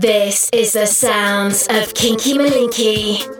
This is the sounds of Kinky Malinki.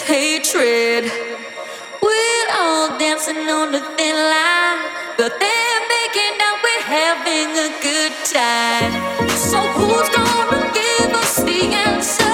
this hatred. We're all dancing on a thin line, but they're making out we're having a good time. So who's gonna give us the answer?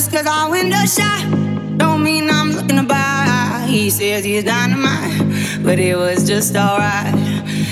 Just cause I window shop don't mean I'm looking to buy. He says he's dynamite, but it was just alright.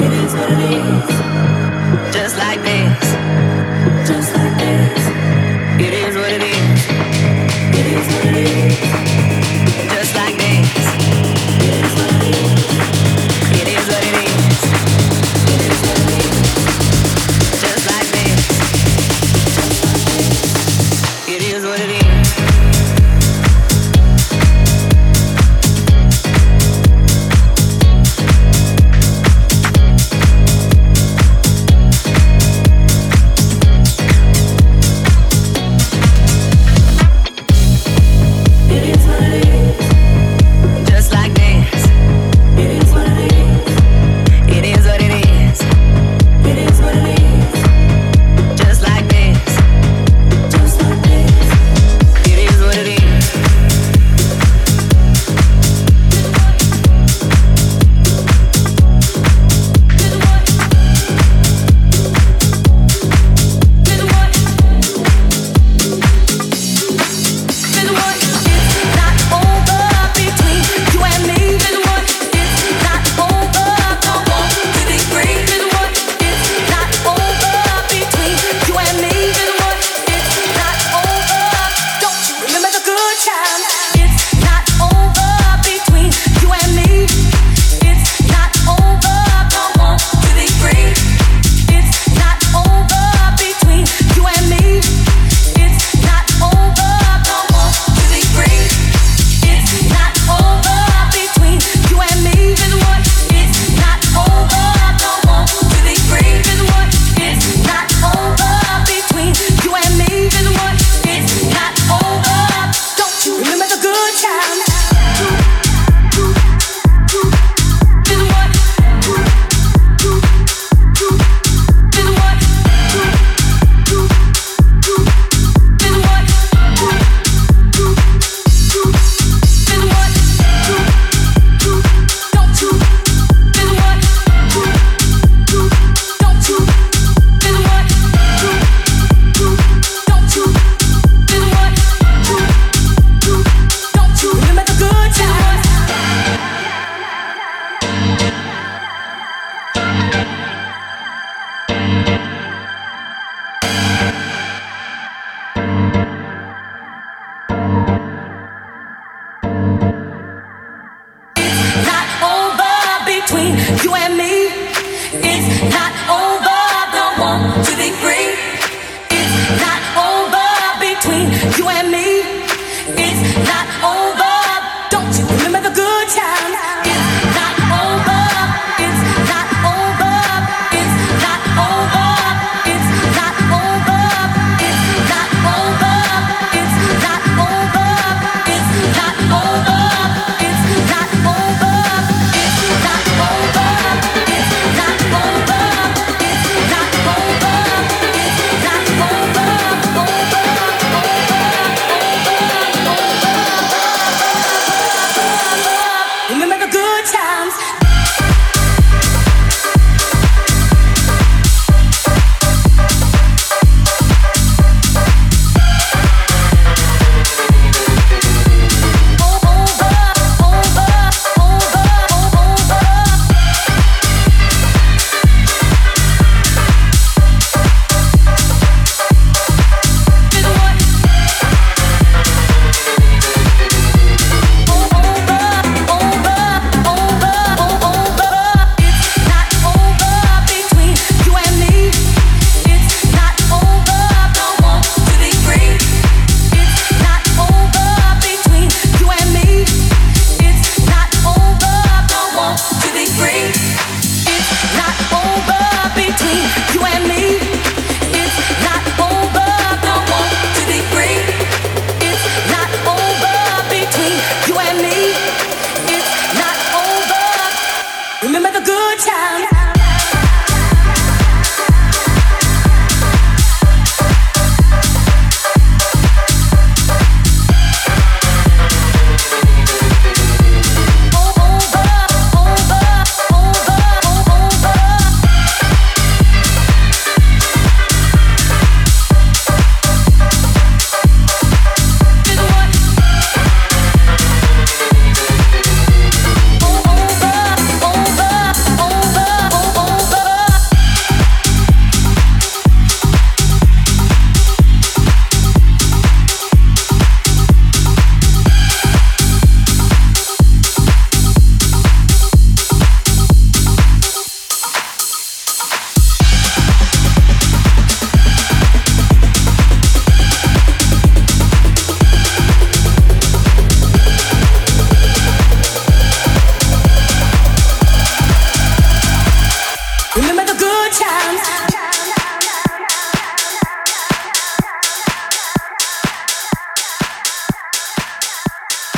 It is what it is. Just like this. Just like this. It is what it is. It is what it is. Just like this. It is what it is. It is what it is. It is what it is. Just like this. Just like this. It is what it is.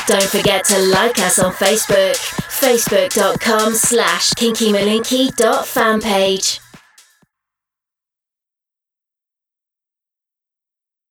Don't forget to like us on Facebook, facebook.com/kinkymalinki.fanpage.